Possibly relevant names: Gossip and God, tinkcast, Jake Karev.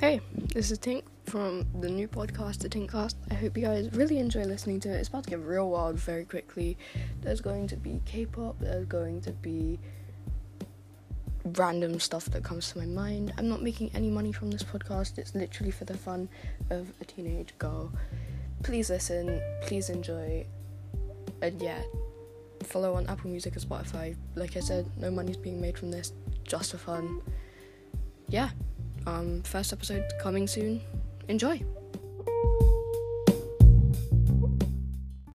Hey, this is Tink from the new podcast, the Tinkcast. I hope you guys really enjoy listening to it. It's about to get real wild very quickly. There's going to be K-pop, there's going to be random stuff that comes to my mind. I'm not making any money from this podcast. It's literally for the fun of a teenage girl. Please listen, please enjoy, and yeah, follow on Apple Music and Spotify. Like I said, no money's being made from this, just for fun. Yeah, first episode coming soon. Enjoy!